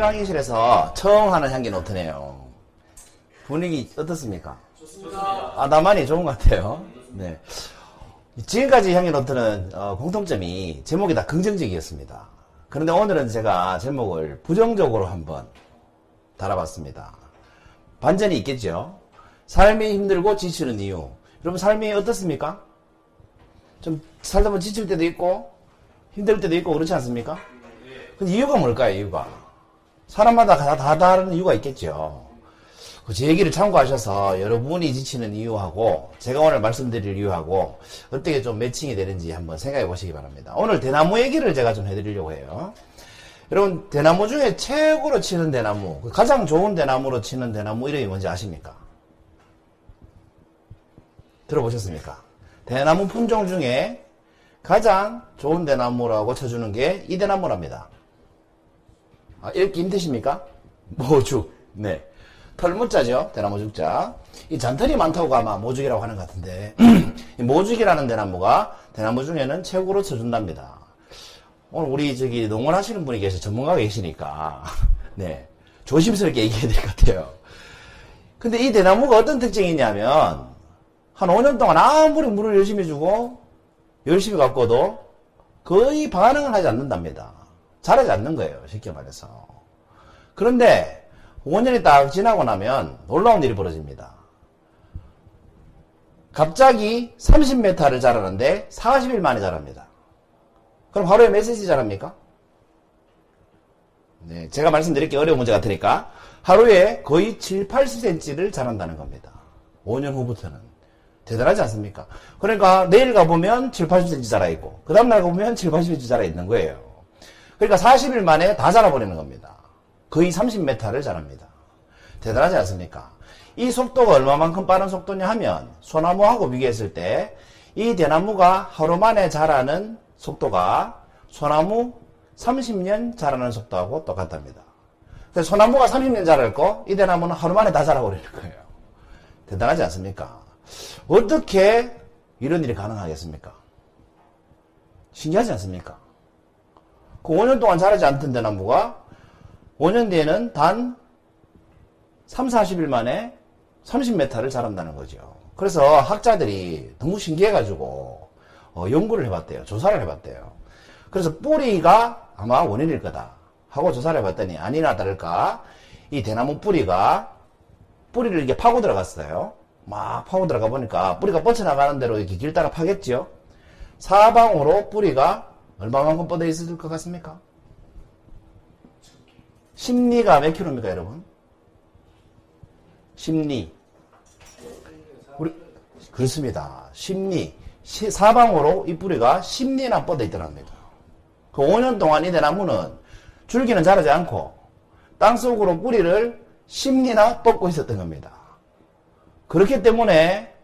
세강인실에서 처음 하는 향기 노트네요. 분위기 어떻습니까? 좋습니다. 아담하니 좋은 것 같아요. 네. 지금까지 향기 노트는 공통점이 제목이 다 긍정적이었습니다. 그런데 오늘은 제가 제목을 부정적으로 한번 달아봤습니다. 반전이 있겠죠? 삶이 힘들고 지치는 이유. 여러분 삶이 어떻습니까? 좀 살다 보면 지칠 때도 있고 힘들 때도 있고 그렇지 않습니까? 근데 이유가 뭘까요? 사람마다 다 다른 이유가 있겠죠. 제 얘기를 참고하셔서 여러분이 지치는 이유하고 제가 오늘 말씀드릴 이유하고 어떻게 좀 매칭이 되는지 한번 생각해 보시기 바랍니다. 오늘 대나무 얘기를 제가 좀 해드리려고 해요. 여러분 대나무 중에 최고로 치는 대나무, 가장 좋은 대나무로 치는 대나무 이름이 뭔지 아십니까? 들어보셨습니까? 대나무 품종 중에 가장 좋은 대나무라고 쳐주는 게 이 대나무랍니다. 읽기 힘드십니까? 모죽. 네. 털무자죠. 대나무 죽자. 이 잔털이 많다고 아마 모죽이라고 하는 것 같은데 이 모죽이라는 대나무가 대나무 중에는 최고로 쳐준답니다. 오늘 우리 농원 하시는 분이 계셔 전문가가 계시니까 네 조심스럽게 얘기해야 될 것 같아요. 근데 이 대나무가 어떤 특징이 있냐면 한 5년 동안 아무리 물을 열심히 주고 열심히 가꿔도 거의 반응을 하지 않는답니다. 자라지 않는 거예요. 쉽게 말해서. 그런데 5년이 딱 지나고 나면 놀라운 일이 벌어집니다. 갑자기 30m를 자라는데 40일 만에 자랍니다. 그럼 하루에 몇 cm 자랍니까? 네, 제가 말씀드릴게 어려운 문제 같으니까 하루에 거의 7, 80cm를 자란다는 겁니다. 5년 후부터는. 대단하지 않습니까? 그러니까 내일 가보면 7, 80cm 자라있고 그 다음날 가보면 7, 80cm 자라있는 거예요. 그러니까 40일 만에 다 자라버리는 겁니다. 거의 30m를 자랍니다. 대단하지 않습니까? 이 속도가 얼마만큼 빠른 속도냐 하면 소나무하고 비교했을 때 이 대나무가 하루 만에 자라는 속도가 소나무 30년 자라는 속도하고 똑같답니다. 그래서 소나무가 30년 자랄 거 이 대나무는 하루 만에 다 자라버리는 거예요. 대단하지 않습니까? 어떻게 이런 일이 가능하겠습니까? 신기하지 않습니까? 그 5년 동안 자라지 않던 대나무가 5년 뒤에는 단 3, 40일 만에 30m를 자란다는 거죠. 그래서 학자들이 너무 신기해가지고 연구를 해봤대요. 조사를 해봤대요. 그래서 뿌리가 아마 원인일 거다 하고 조사를 해봤더니 아니나 다를까 이 대나무 뿌리를 이렇게 파고 들어갔어요. 막 파고 들어가 보니까 뿌리가 뻗쳐나가는 대로 이렇게 길 따라 파겠죠. 사방으로 뿌리가 얼마만큼 뻗어 있을 것 같습니까? 심리가 몇 킬로입니까, 여러분? 심리. 그렇습니다. 심리. 사방으로 이 뿌리가 10리나 뻗어 있더랍니다. 그 5년 동안 이 대나무는 줄기는 자라지 않고 땅속으로 뿌리를 10리나 뻗고 있었던 겁니다. 그렇기 때문에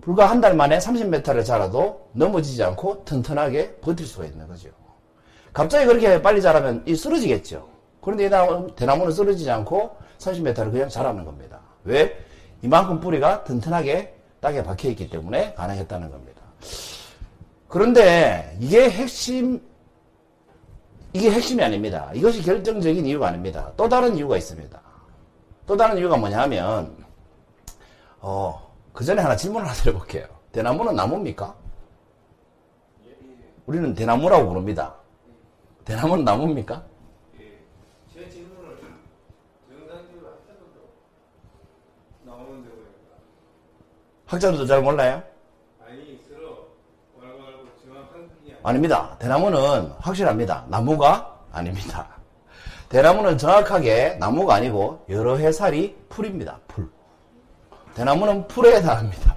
불과 한 달 만에 30m를 자라도 넘어지지 않고 튼튼하게 버틸 수가 있는 거죠. 갑자기 그렇게 빨리 자라면 쓰러지겠죠. 그런데 이 대나무는 쓰러지지 않고 30m를 그냥 자라는 겁니다. 왜? 이만큼 뿌리가 튼튼하게 땅에 박혀있기 때문에 가능했다는 겁니다. 그런데 이게 핵심이 아닙니다. 이것이 결정적인 이유가 아닙니다. 또 다른 이유가 있습니다. 또 다른 이유가 뭐냐 하면 그 전에 하나 질문을 하나 드려볼게요. 대나무는 나무입니까? 예. 우리는 대나무라고 부릅니다. 예. 대나무는 나무입니까? 예. 제 질문을 정상적으로 학자들도 나오는데 보니까 학자들도 잘 몰라요? 아니, 서로 말고 정확한 분이 아닙니다. 대나무는 확실합니다. 나무가 아닙니다. 대나무는 정확하게 나무가 아니고 여러 해살이 풀입니다. 풀. 대나무는 풀에 해당합니다.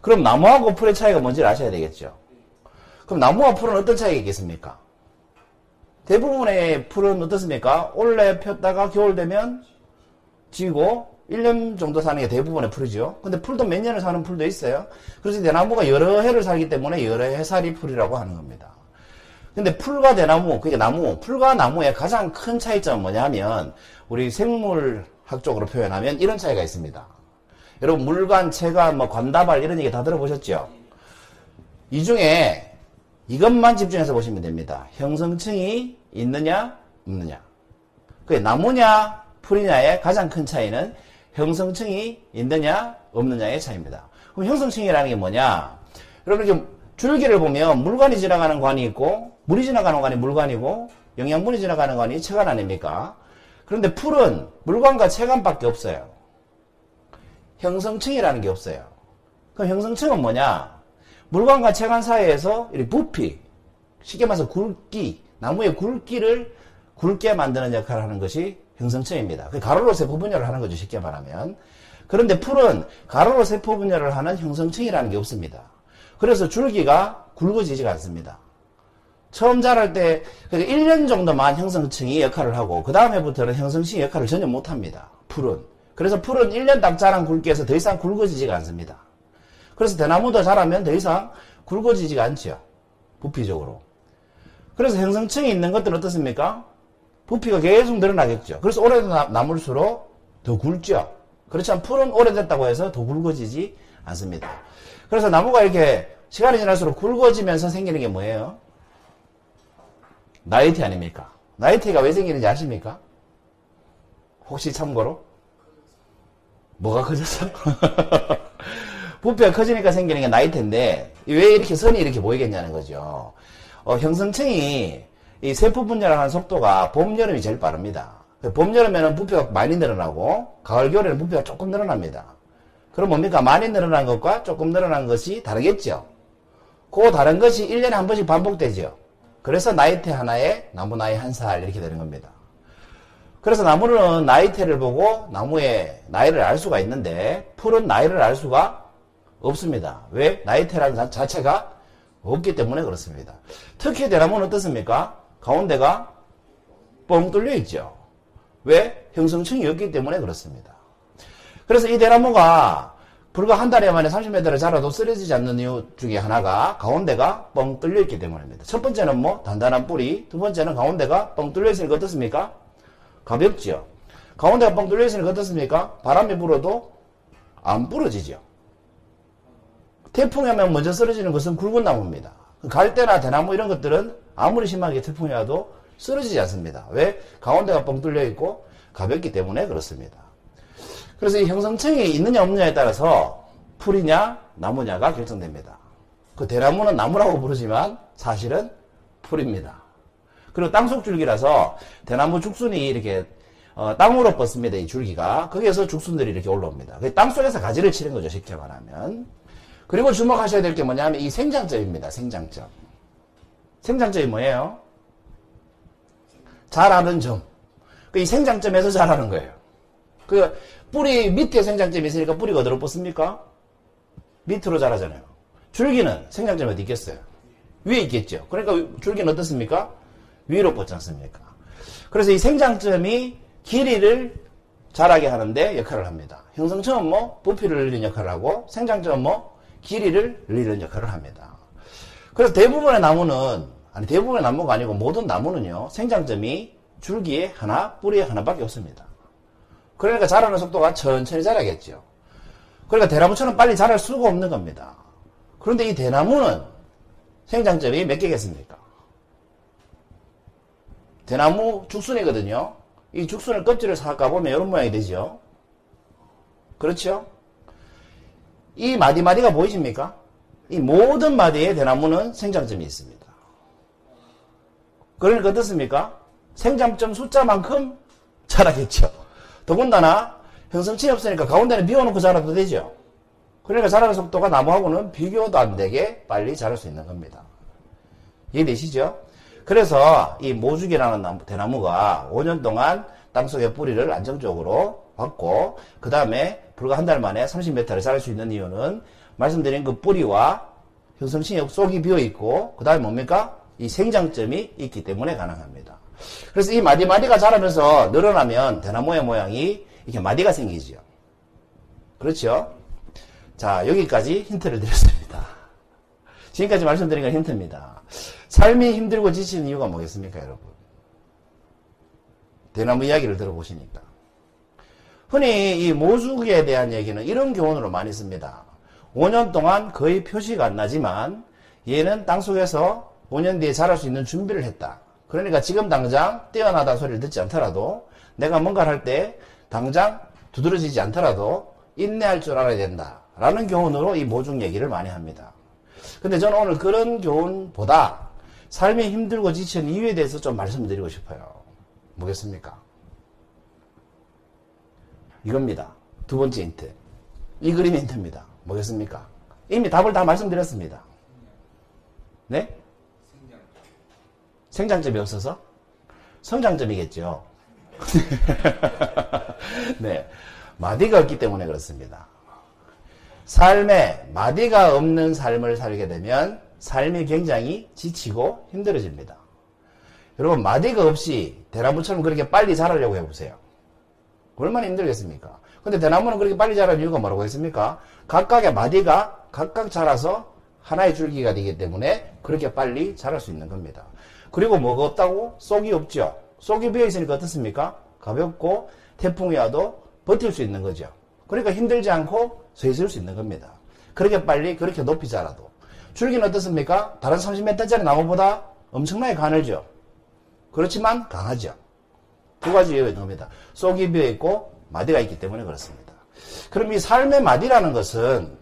그럼 나무하고 풀의 차이가 뭔지를 아셔야 되겠죠. 그럼 나무와 풀은 어떤 차이가 있겠습니까? 대부분의 풀은 어떻습니까? 올해 폈다가 겨울 되면 지고 1년 정도 사는 게 대부분의 풀이죠. 근데 풀도 몇 년을 사는 풀도 있어요. 그래서 대나무가 여러 해를 살기 때문에 여러 해살이 풀이라고 하는 겁니다. 근데 풀과 대나무, 그게 나무, 풀과 나무의 가장 큰 차이점은 뭐냐면 우리 생물학적으로 표현하면 이런 차이가 있습니다. 여러분 물관, 채관, 뭐 관다발 이런 얘기 다 들어보셨죠? 이 중에 이것만 집중해서 보시면 됩니다. 형성층이 있느냐, 없느냐. 그게 나무냐, 풀이냐의 가장 큰 차이는 형성층이 있느냐, 없느냐의 차이입니다. 그럼 형성층이라는 게 뭐냐? 여러분 이렇게 줄기를 보면 물관이 지나가는 관이 있고 물이 지나가는 관이 물관이고 영양분이 지나가는 관이 채관 아닙니까? 그런데 풀은 물관과 채관밖에 없어요. 형성층이라는 게 없어요. 그럼 형성층은 뭐냐? 물관과 채관 사이에서 부피, 쉽게 말해서 굵기, 나무의 굵기를 굵게 만드는 역할을 하는 것이 형성층입니다. 가로로 세포 분열을 하는 거죠, 쉽게 말하면. 그런데 풀은 가로로 세포 분열을 하는 형성층이라는 게 없습니다. 그래서 줄기가 굵어지지가 않습니다. 처음 자랄 때, 그러니까 1년 정도만 형성층이 역할을 하고, 그 다음에부터는 형성층이 역할을 전혀 못합니다. 풀은. 그래서 풀은 1년 딱 자란 굵기에서 더 이상 굵어지지가 않습니다. 그래서 대나무도 자라면 더 이상 굵어지지가 않죠. 부피적으로. 그래서 형성층이 있는 것들은 어떻습니까? 부피가 계속 늘어나겠죠. 그래서 오래 남을수록 더 굵죠. 그렇지만 풀은 오래됐다고 해서 더 굵어지지 않습니다. 그래서 나무가 이렇게 시간이 지날수록 굵어지면서 생기는 게 뭐예요? 나이테 아닙니까? 나이테가 왜 생기는지 아십니까? 혹시 참고로? 뭐가 커졌어? 부피가 커지니까 생기는 게 나이테인데 왜 이렇게 선이 이렇게 보이겠냐는 거죠. 형성층이 이 세포 분열하는 속도가 봄, 여름이 제일 빠릅니다. 봄, 여름에는 부피가 많이 늘어나고 가을, 겨울에는 부피가 조금 늘어납니다. 그럼 뭡니까? 많이 늘어난 것과 조금 늘어난 것이 다르겠죠. 그 다른 것이 1년에 한 번씩 반복되죠. 그래서 나이테 하나에 나무 나이 한 살 이렇게 되는 겁니다. 그래서 나무는 나이테를 보고 나무의 나이를 알 수가 있는데 풀은 나이를 알 수가 없습니다. 왜? 나이테라는 자체가 없기 때문에 그렇습니다. 특히 대나무는 어떻습니까? 가운데가 뻥 뚫려 있죠. 왜? 형성층이 없기 때문에 그렇습니다. 그래서 이 대나무가 불과 한 달여 만에 30m를 자라도 쓰러지지 않는 이유 중에 하나가 가운데가 뻥 뚫려 있기 때문입니다. 첫 번째는 단단한 뿌리, 두 번째는 가운데가 뻥 뚫려 있으니까 어떻습니까? 가볍죠. 가운데가 뻥 뚫려 있으니까 어떻습니까? 바람이 불어도 안 부러지죠. 태풍이 오면 먼저 쓰러지는 것은 굵은 나무입니다. 갈대나 대나무 이런 것들은 아무리 심하게 태풍이 와도 쓰러지지 않습니다. 왜? 가운데가 뻥 뚫려 있고 가볍기 때문에 그렇습니다. 그래서 이 형성층이 있느냐 없느냐에 따라서 풀이냐 나무냐가 결정됩니다. 그 대나무는 나무라고 부르지만 사실은 풀입니다. 그리고 땅속 줄기라서 대나무 죽순이 이렇게 땅으로 뻗습니다. 이 줄기가. 거기에서 죽순들이 이렇게 올라옵니다. 땅속에서 가지를 치는 거죠. 쉽게 말하면. 그리고 주목하셔야 될 게 뭐냐면 이 생장점입니다. 생장점. 생장점이 뭐예요? 자라는 점. 이 생장점에서 자라는 거예요. 그 뿌리 밑에 생장점이 있으니까 뿌리가 어디로 뻗습니까? 밑으로 자라잖아요. 줄기는 생장점이 어디 있겠어요? 위에 있겠죠. 그러니까 줄기는 어떻습니까? 위로 뻗지 않습니까? 그래서 이 생장점이 길이를 자라게 하는데 역할을 합니다. 형성층은 부피를 늘리는 역할을 하고 생장점은 길이를 늘리는 역할을 합니다. 그래서 대부분의 나무는, 아니 대부분의 나무가 아니고 모든 나무는요, 생장점이 줄기에 하나, 뿌리에 하나밖에 없습니다. 그러니까 자라는 속도가 천천히 자라겠죠. 그러니까 대나무처럼 빨리 자랄 수가 없는 겁니다. 그런데 이 대나무는 생장점이 몇 개겠습니까? 대나무 죽순이거든요. 이 죽순을 껍질을 싹 까보면 이런 모양이 되죠. 그렇죠? 이 마디마디가 보이십니까? 이 모든 마디에 대나무는 생장점이 있습니다. 그러니까 어떻습니까? 생장점 숫자만큼 자라겠죠. 더군다나 형성층이 없으니까 가운데는 비워놓고 자라도 되죠. 그러니까 자라는 속도가 나무하고는 비교도 안 되게 빨리 자랄 수 있는 겁니다. 이해되시죠? 그래서 이 모죽이라는 대나무가 5년 동안 땅속에 뿌리를 안정적으로 받고 그 다음에 불과 한 달 만에 30m를 자랄 수 있는 이유는 말씀드린 그 뿌리와 형성신엽 속이 비어있고 그 다음에 뭡니까? 이 생장점이 있기 때문에 가능합니다. 그래서 이 마디마디가 자라면서 늘어나면 대나무의 모양이 이렇게 마디가 생기죠. 그렇죠? 자, 여기까지 힌트를 드렸습니다. 지금까지 말씀드린 건 힌트입니다. 삶이 힘들고 지치는 이유가 뭐겠습니까, 여러분? 대나무 이야기를 들어보시니까. 흔히 이 모죽에 대한 얘기는 이런 교훈으로 많이 씁니다. 5년 동안 거의 표시가 안 나지만 얘는 땅속에서 5년 뒤에 자랄 수 있는 준비를 했다. 그러니까 지금 당장 뛰어나다 소리를 듣지 않더라도 내가 뭔가를 할 때 당장 두드러지지 않더라도 인내할 줄 알아야 된다. 라는 교훈으로 이 모죽 얘기를 많이 합니다. 근데 저는 오늘 그런 교훈보다 삶이 힘들고 지친 이유에 대해서 좀 말씀드리고 싶어요. 뭐겠습니까? 이겁니다. 두 번째 힌트. 이 그림의 힌트입니다. 뭐겠습니까? 이미 답을 다 말씀드렸습니다. 네? 생장점이 없어서? 성장점이겠죠. 네. 마디가 없기 때문에 그렇습니다. 삶에 마디가 없는 삶을 살게 되면 삶이 굉장히 지치고 힘들어집니다. 여러분, 마디가 없이 대나무처럼 그렇게 빨리 자라려고 해보세요. 얼마나 힘들겠습니까? 근데 대나무는 그렇게 빨리 자라는 이유가 뭐라고 했습니까? 각각의 마디가 각각 자라서 하나의 줄기가 되기 때문에 그렇게 빨리 자랄 수 있는 겁니다. 그리고 뭐가 없다고? 속이 없죠. 속이 비어있으니까 어떻습니까? 가볍고 태풍이 와도 버틸 수 있는 거죠. 그러니까 힘들지 않고 서 있을 수 있는 겁니다. 그렇게 빨리 그렇게 높이 자라도. 줄기는 어떻습니까? 다른 30m짜리 나무보다 엄청나게 가늘죠. 그렇지만 강하죠. 두 가지 이유가 있습니다. 속이 비어있고 마디가 있기 때문에 그렇습니다. 그럼 이 삶의 마디라는 것은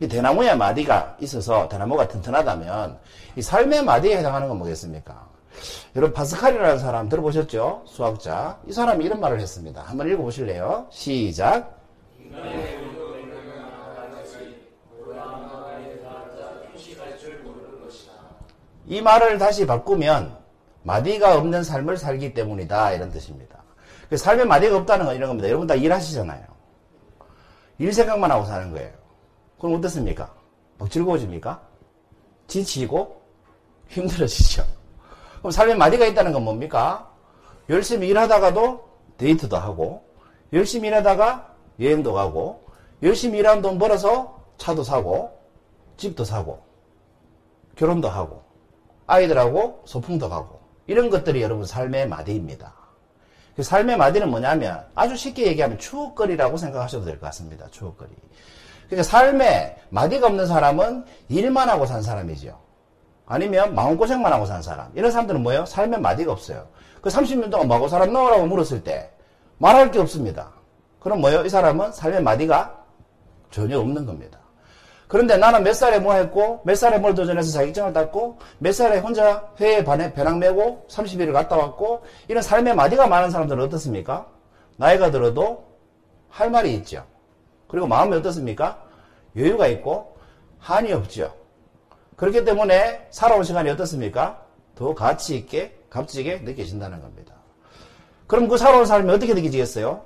이 대나무의 마디가 있어서 대나무가 튼튼하다면 이 삶의 마디에 해당하는 건 뭐겠습니까? 여러분 파스칼이라는 사람 들어보셨죠? 수학자. 이 사람이 이런 말을 했습니다. 한번 읽어보실래요? 시작. 이 말을 다시 바꾸면 마디가 없는 삶을 살기 때문이다 이런 뜻입니다. 삶에 마디가 없다는 건 이런 겁니다. 여러분 다 일하시잖아요. 일 생각만 하고 사는 거예요. 그럼 어떻습니까? 막 즐거워집니까? 지치고 힘들어지죠. 그럼 삶에 마디가 있다는 건 뭡니까? 열심히 일하다가도 데이트도 하고 열심히 일하다가 여행도 가고 열심히 일하는 돈 벌어서 차도 사고 집도 사고 결혼도 하고 아이들하고 소풍도 가고 이런 것들이 여러분 삶의 마디입니다. 그 삶의 마디는 뭐냐면 아주 쉽게 얘기하면 추억거리라고 생각하셔도 될 것 같습니다. 추억거리. 그러니까 삶에 마디가 없는 사람은 일만 하고 산 사람이죠. 아니면 마음고생만 하고 산 사람. 이런 사람들은 뭐예요? 삶에 마디가 없어요. 그 30년 동안 뭐하고 살았노? 라고 물었을 때 말할 게 없습니다. 그럼 뭐예요? 이 사람은 삶에 마디가 전혀 없는 겁니다. 그런데 나는 몇 살에 뭐 했고 몇 살에 뭘 도전해서 자격증을 땄고 몇 살에 혼자 회에 반해 배낭 메고 30일을 갔다 왔고 이런 삶의 마디가 많은 사람들은 어떻습니까? 나이가 들어도 할 말이 있죠. 그리고 마음이 어떻습니까? 여유가 있고 한이 없죠. 그렇기 때문에 살아온 시간이 어떻습니까? 더 가치 있게 값지게 느껴진다는 겁니다. 그럼 그 살아온 삶이 어떻게 느껴지겠어요?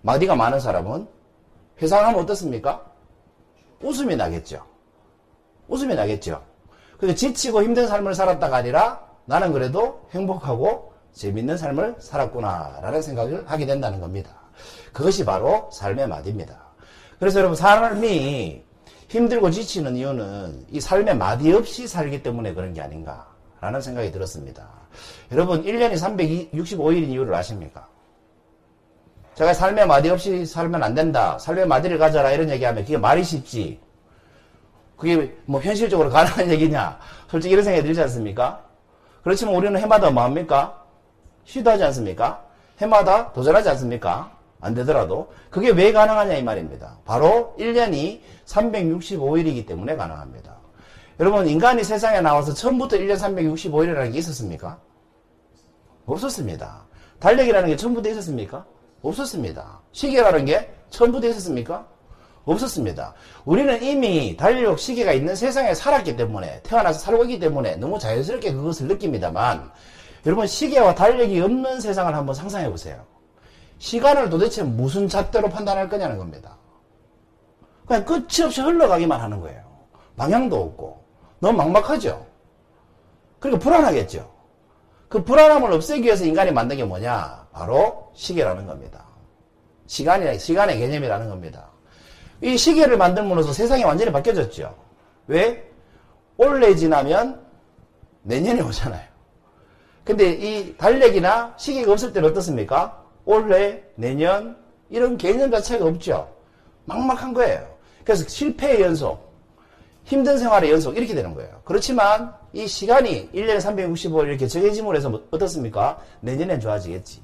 마디가 많은 사람은 회상하면 어떻습니까? 웃음이 나겠죠. 웃음이 나겠죠. 그러니까 지치고 힘든 삶을 살았다가 아니라 나는 그래도 행복하고 재밌는 삶을 살았구나라는 생각을 하게 된다는 겁니다. 그것이 바로 삶의 마디입니다. 그래서 여러분 삶이 힘들고 지치는 이유는 이 삶의 마디 없이 살기 때문에 그런 게 아닌가라는 생각이 들었습니다. 여러분 1년이 365일인 이유를 아십니까? 제가 삶의 마디 없이 살면 안 된다. 삶의 마디를 가져라. 이런 얘기하면 그게 말이 쉽지. 그게 뭐 현실적으로 가능한 얘기냐. 솔직히 이런 생각이 들지 않습니까? 그렇지만 우리는 해마다 뭐합니까? 시도하지 않습니까? 해마다 도전하지 않습니까? 안 되더라도. 그게 왜 가능하냐 이 말입니다. 바로 1년이 365일이기 때문에 가능합니다. 여러분 인간이 세상에 나와서 처음부터 1년 365일이라는 게 있었습니까? 없었습니다. 달력이라는 게 처음부터 있었습니까? 없었습니다. 시계라는 게 처음부터 있었습니까? 없었습니다. 우리는 이미 달력 시계가 있는 세상에 살았기 때문에, 태어나서 살고 있기 때문에 너무 자연스럽게 그것을 느낍니다만, 여러분 시계와 달력이 없는 세상을 한번 상상해 보세요. 시간을 도대체 무슨 잣대로 판단할 거냐는 겁니다. 그냥 끝이 없이 흘러가기만 하는 거예요. 방향도 없고 너무 막막하죠. 그러니까 불안하겠죠. 그 불안함을 없애기 위해서 인간이 만든 게 뭐냐, 바로 시계라는 겁니다. 시간의 개념이라는 겁니다. 이 시계를 만들므로써 세상이 완전히 바뀌어졌죠. 왜? 올해 지나면 내년이 오잖아요. 근데 이 달력이나 시계가 없을 때는 어떻습니까? 올해, 내년 이런 개념 자체가 없죠. 막막한 거예요. 그래서 실패의 연속, 힘든 생활의 연속, 이렇게 되는 거예요. 그렇지만 이 시간이 1년에 365일 이렇게 정해짐으로 해서 어떻습니까? 내년엔 좋아지겠지,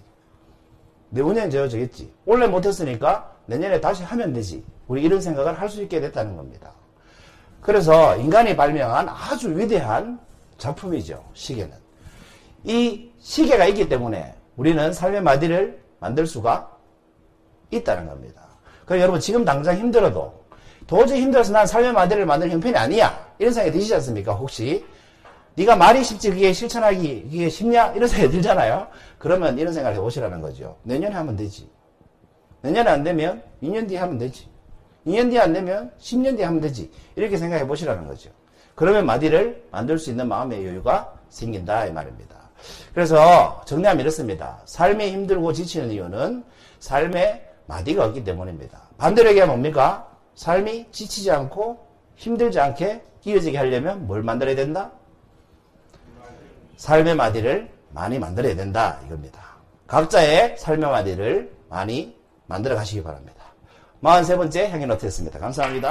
내후년엔 좋아지겠지, 올해 못했으니까 내년에 다시 하면 되지, 우리 이런 생각을 할 수 있게 됐다는 겁니다. 그래서 인간이 발명한 아주 위대한 작품이죠, 시계는. 이 시계가 있기 때문에 우리는 삶의 마디를 만들 수가 있다는 겁니다. 그럼 여러분 지금 당장 힘들어도, 도저히 힘들어서 난 삶의 마디를 만들 형편이 아니야, 이런 생각이 드시지 않습니까? 혹시 네가 말이 쉽지 그게 실천하기 그게 쉽냐, 이런 생각이 들잖아요. 그러면 이런 생각을 해보시라는 거죠. 내년에 하면 되지, 내년에 안 되면 2년 뒤에 하면 되지, 2년 뒤에 안 되면 10년 뒤에 하면 되지, 이렇게 생각해 보시라는 거죠. 그러면 마디를 만들 수 있는 마음의 여유가 생긴다, 이 말입니다. 그래서 정리하면 이렇습니다. 삶이 힘들고 지치는 이유는 삶의 마디가 없기 때문입니다. 반대로 얘기하면 뭡니까? 삶이 지치지 않고 힘들지 않게 이어지게 하려면 뭘 만들어야 된다? 삶의 마디를 많이 만들어야 된다, 이겁니다. 각자의 삶의 마디를 많이 만들어 가시기 바랍니다. 43번째 향기노트였습니다. 감사합니다.